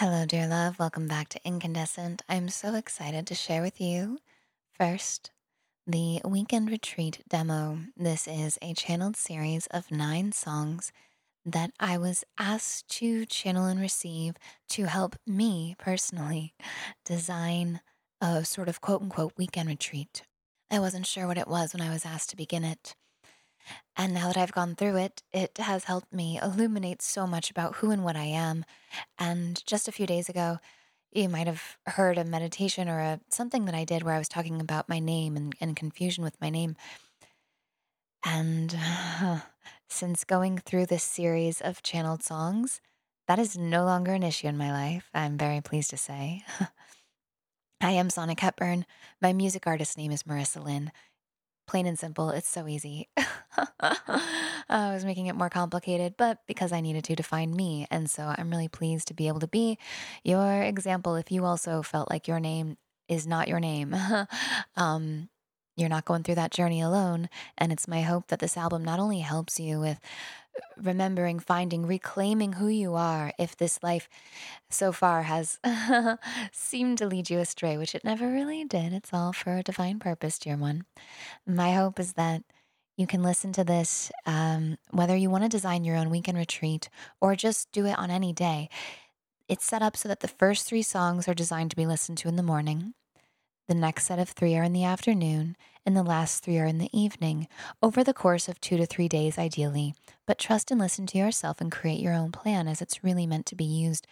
Hello, dear love. Welcome back to Incandescent. I'm so excited to share with you, first, the Weekend Retreat Demo. This is a channeled series of 9 songs that I was asked to channel and receive to help me personally design a sort of quote-unquote weekend retreat. I wasn't sure what it was when I was asked to begin it. And now that I've gone through it, it has helped me illuminate so much about who and what I am. And just a few days ago, you might have heard a meditation or something that I did where I was talking about my name and confusion with my name. And since going through this series of channeled songs, that is no longer an issue in my life, I'm very pleased to say. I am Sonic Hepburn. My music artist name is Marissa Lynn. Plain and simple, it's so easy. I was making it more complicated, but because I needed to define me, and so I'm really pleased to be able to be your example. If you also felt like your name is not your name, you're not going through that journey alone, and it's my hope that this album not only helps you with remembering, finding, reclaiming who you are if this life so far has seemed to lead you astray, which it never really did. It's all for a divine purpose, dear one. My hope is that you can listen to this, whether you want to design your own weekend retreat or just do it on any day. It's set up so that the first 3 songs are designed to be listened to in the morning. The next set of 3 are in the afternoon, and the last 3 are in the evening, over the course of 2 to 3 days ideally. But trust and listen to yourself and create your own plan, as it's really meant to be used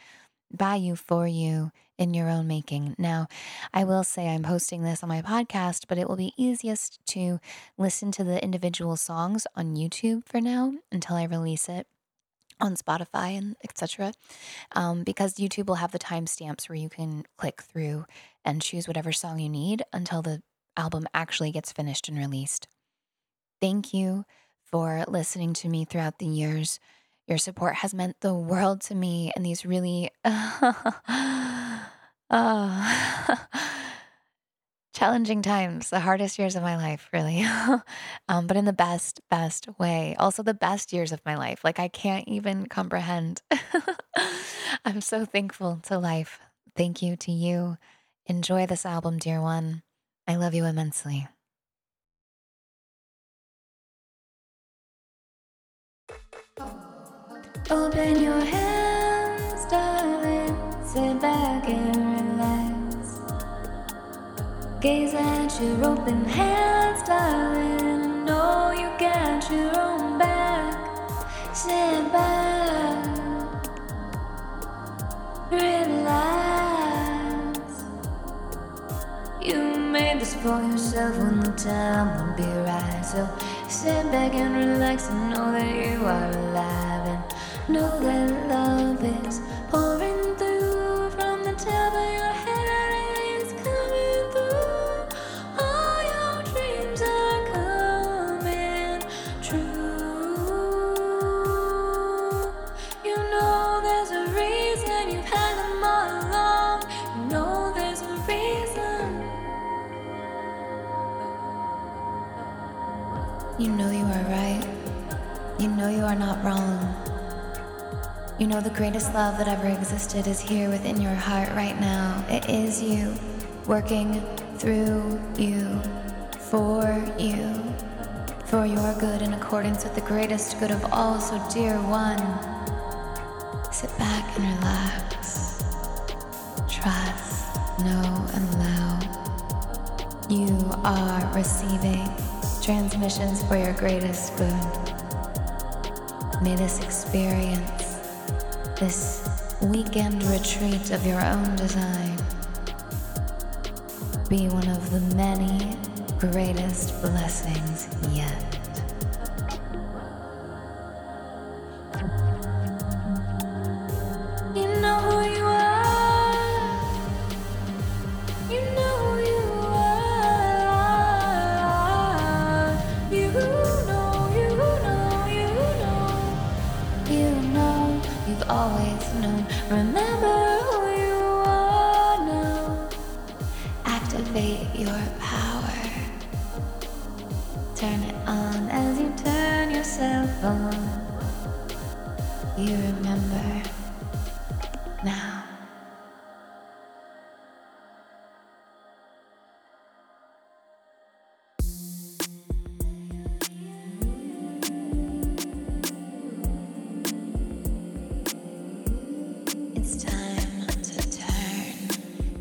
by you, for you, in your own making. Now, I will say I'm posting this on my podcast, but it will be easiest to listen to the individual songs on YouTube for now until I release it on Spotify and etc. Because YouTube will have the timestamps where you can click through and choose whatever song you need until the album actually gets finished and released. Thank you for listening to me throughout the years. Your support has meant the world to me, and these really challenging times, the hardest years of my life, really, but in the best way. Also the best years of my life. Like, I can't even comprehend. I'm so thankful to life. Thank you to you. Enjoy this album, dear one. I love you immensely. Open your hands, darling. Sit back and gaze at your open hands, darling. Know you got your own back. Sit back, relax. You made this for yourself when the time won't be right. So sit back and relax and know that you are alive, and know that love is pouring through from the top of your head. You know you are right. You know you are not wrong. You know the greatest love that ever existed is here within your heart right now. It is you, working through you, for you, for your good in accordance with the greatest good of all. So dear one, sit back and relax. Trust, know, and allow. You are receiving transmissions for your greatest good. May this experience, this weekend retreat of your own design, be one of the many greatest blessings yet. Always known. Remember who you are now. Activate your power. Turn it on as you turn yourself on. You remember now.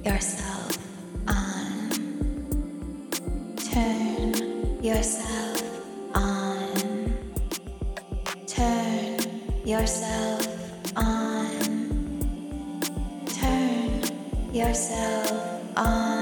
yourself on. Turn yourself on. Turn yourself on. Turn yourself on.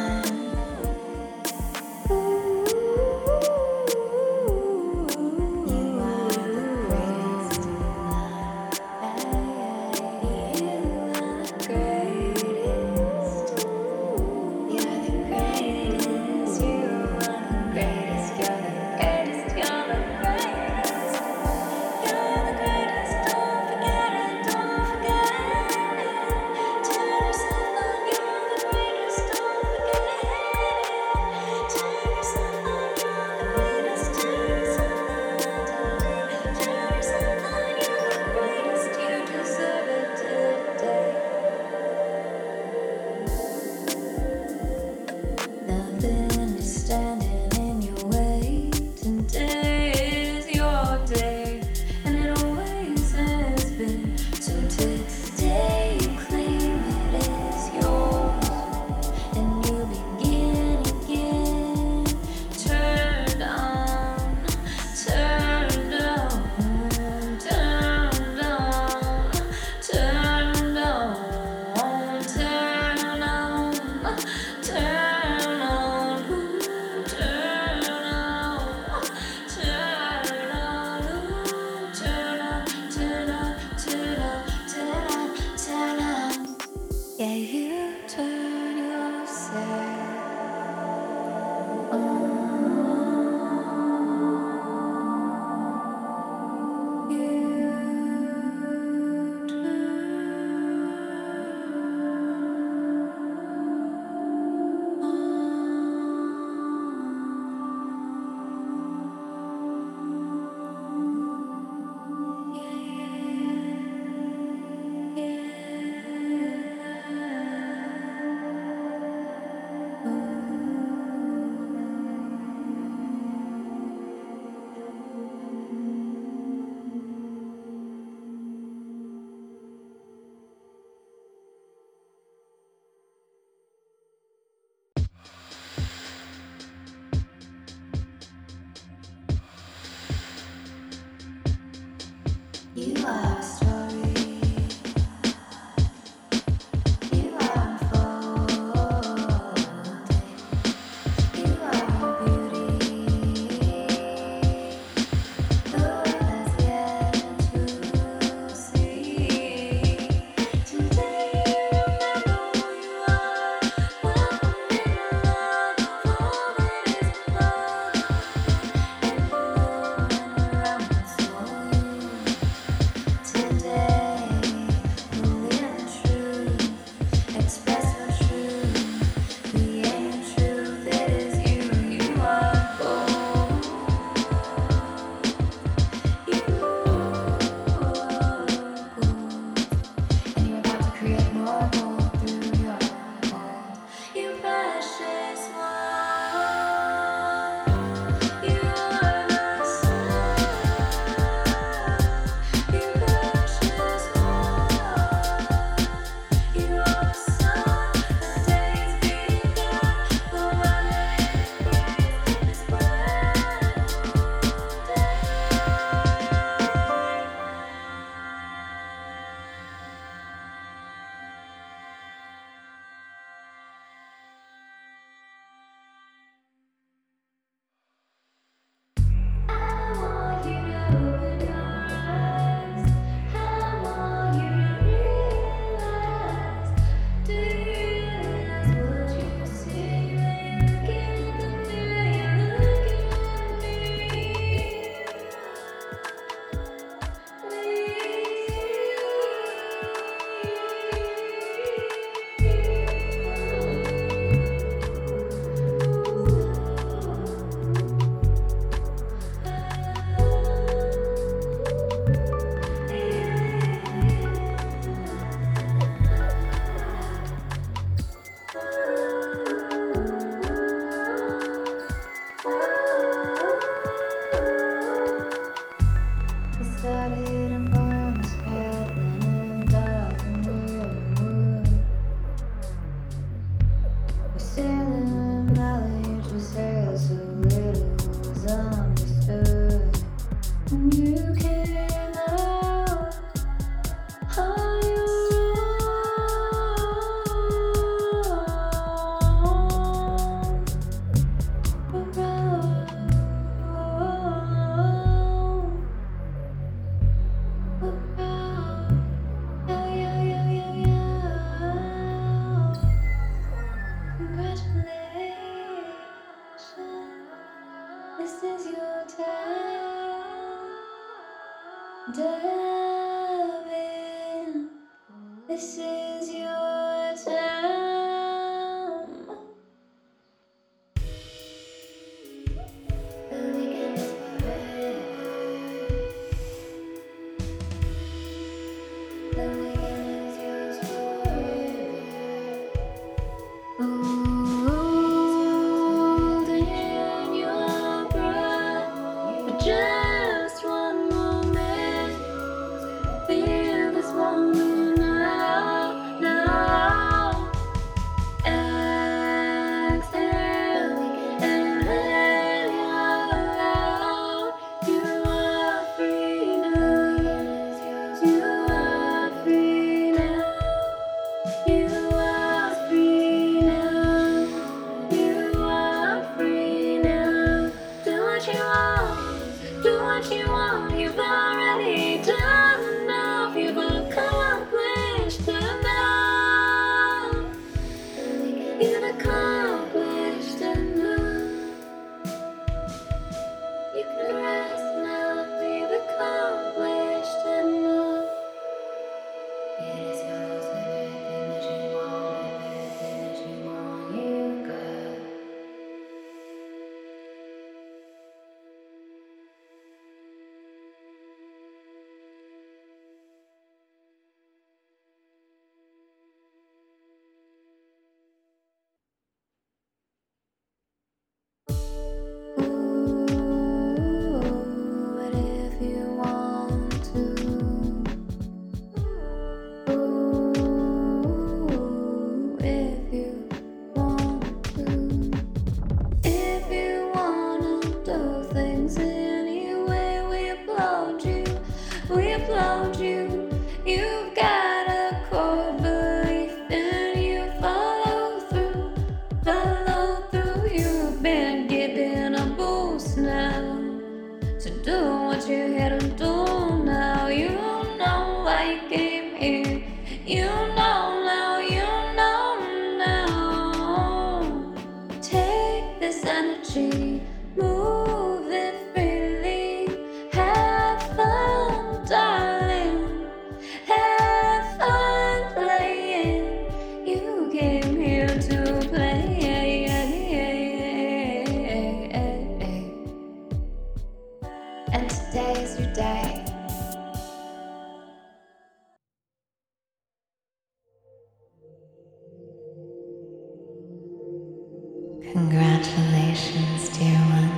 Congratulations, dear one.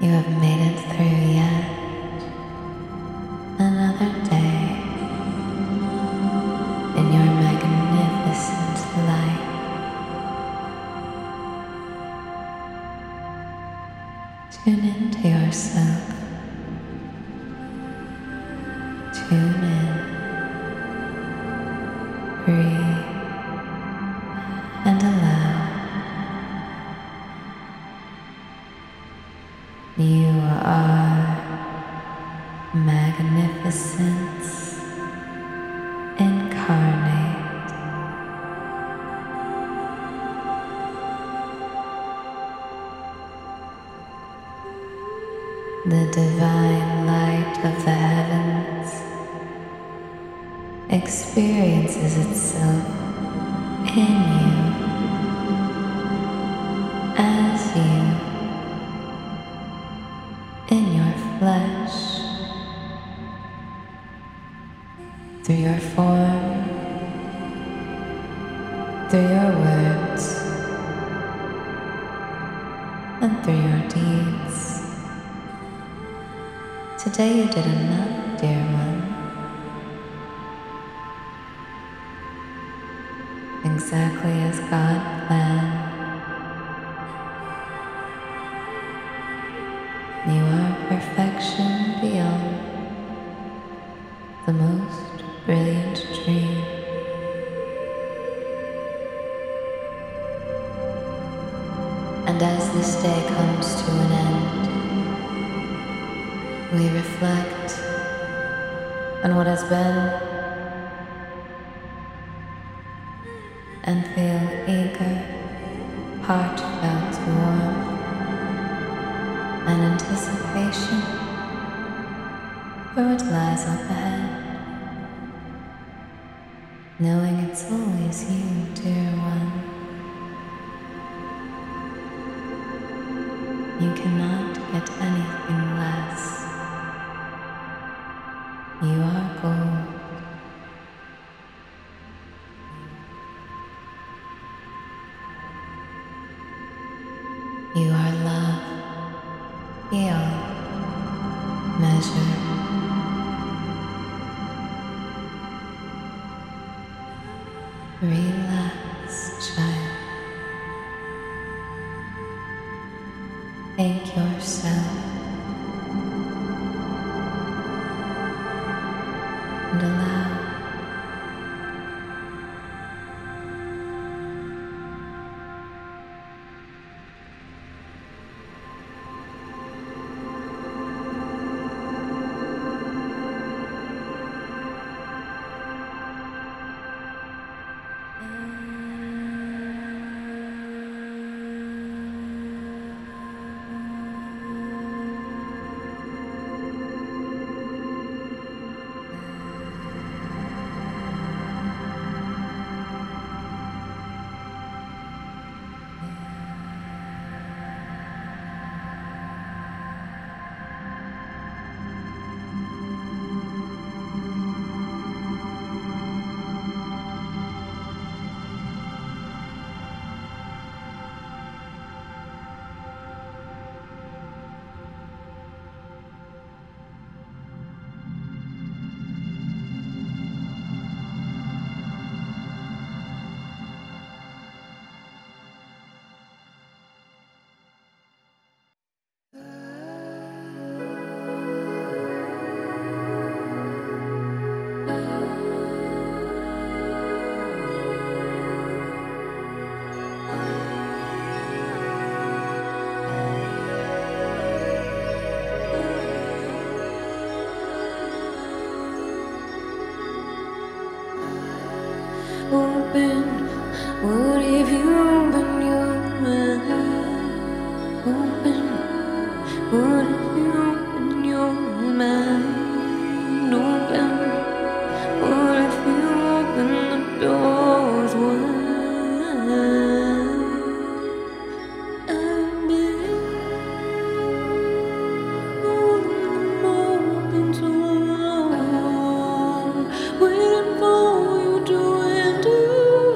You have made it through yet another day in your magnificent life. Tune in to yourself. Tune in. Breathe. And allow. You are magnificence incarnate. The divine light of the heavens experiences itself in you. In your flesh, through your form, through your words, and through your deeds. Today you did enough, dear one, exactly as God planned. You are perfection beyond the most brilliant dream. And as this day comes to an end, we reflect on what has been and feel eager, heartfelt warmth and anticipation for what lies up ahead, knowing it's always you, dear one. You cannot get anything less. You are gold. You are love. Beyond measure. Relax, child. Thank yourself and What if you open your mind? Open. What if you open your mind? Open. What if you open the doors wide? I've been holding them open so long, waiting for you to enter.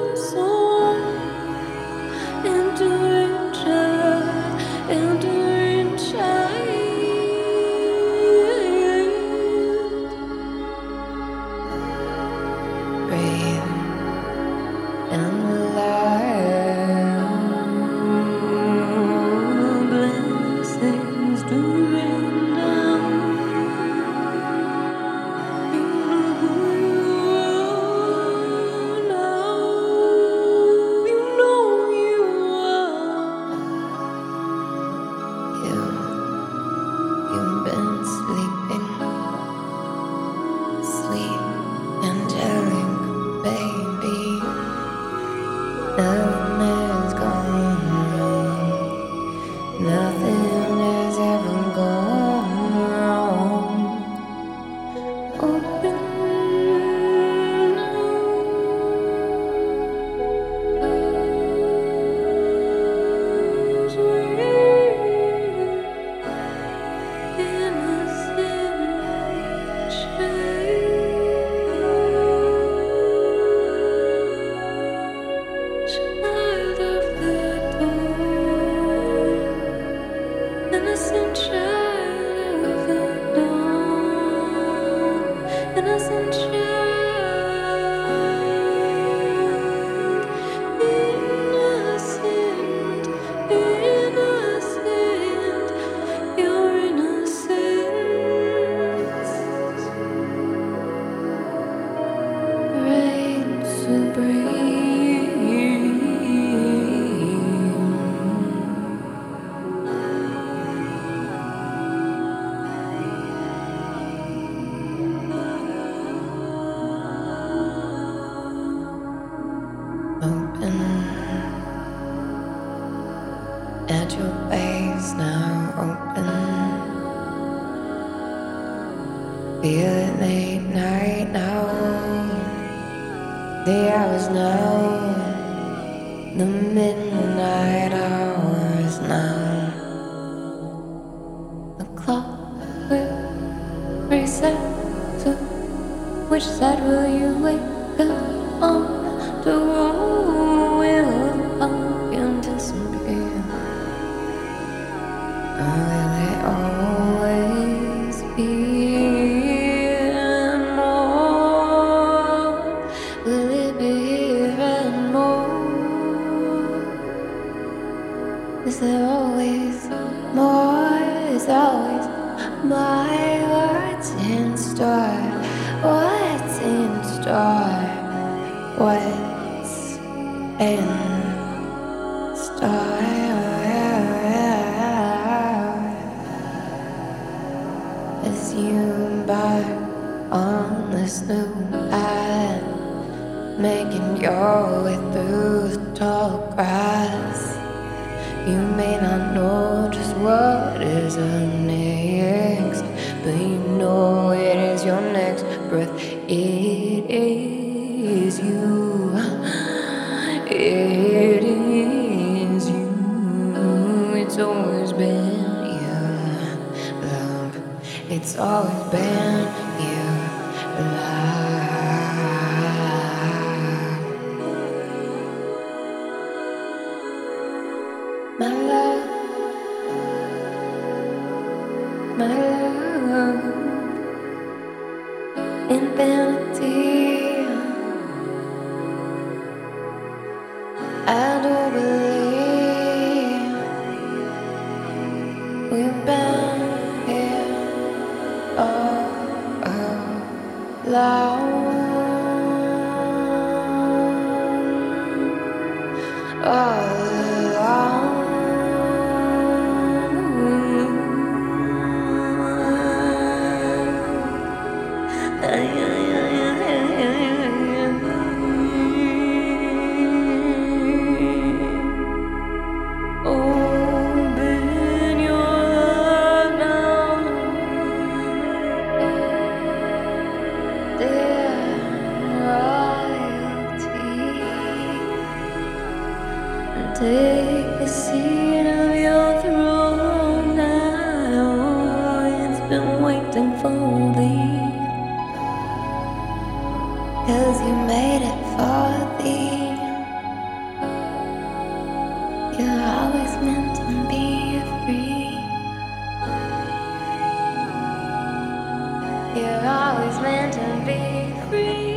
You're always meant to be free.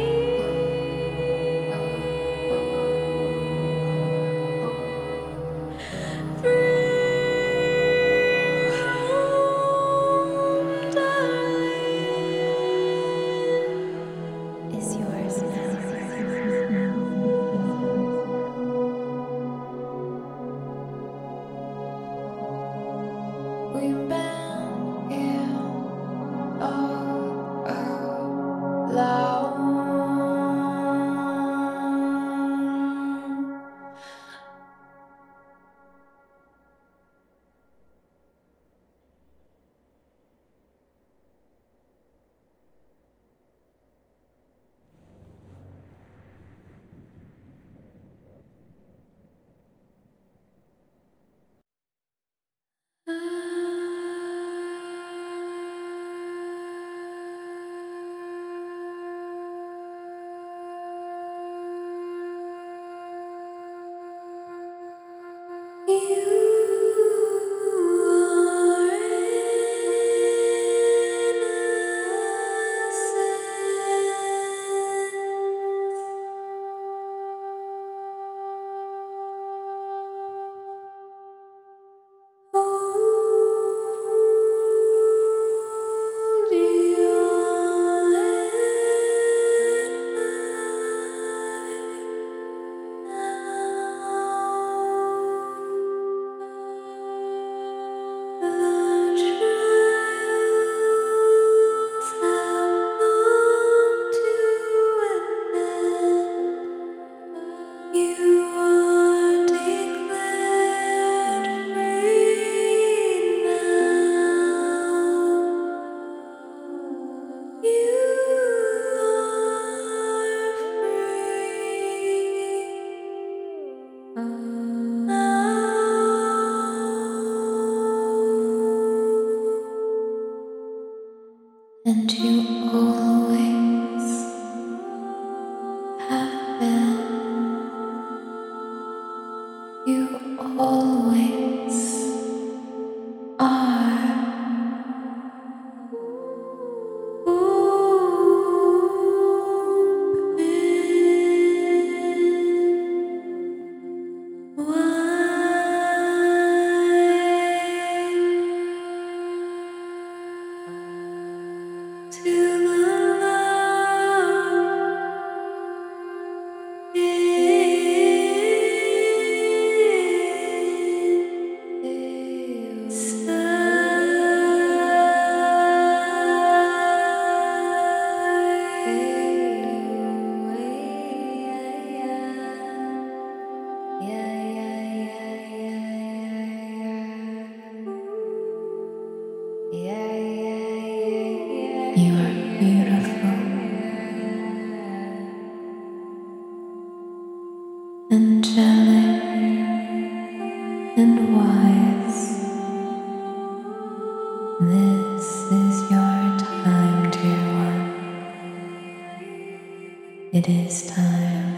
It is time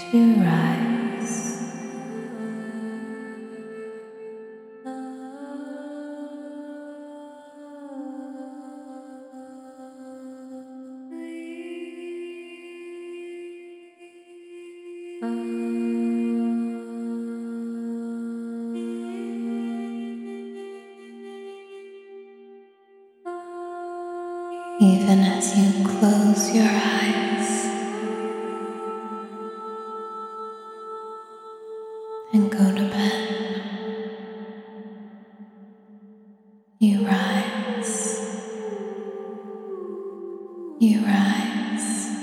to rise. Even as you close your eyes and go to bed, you rise,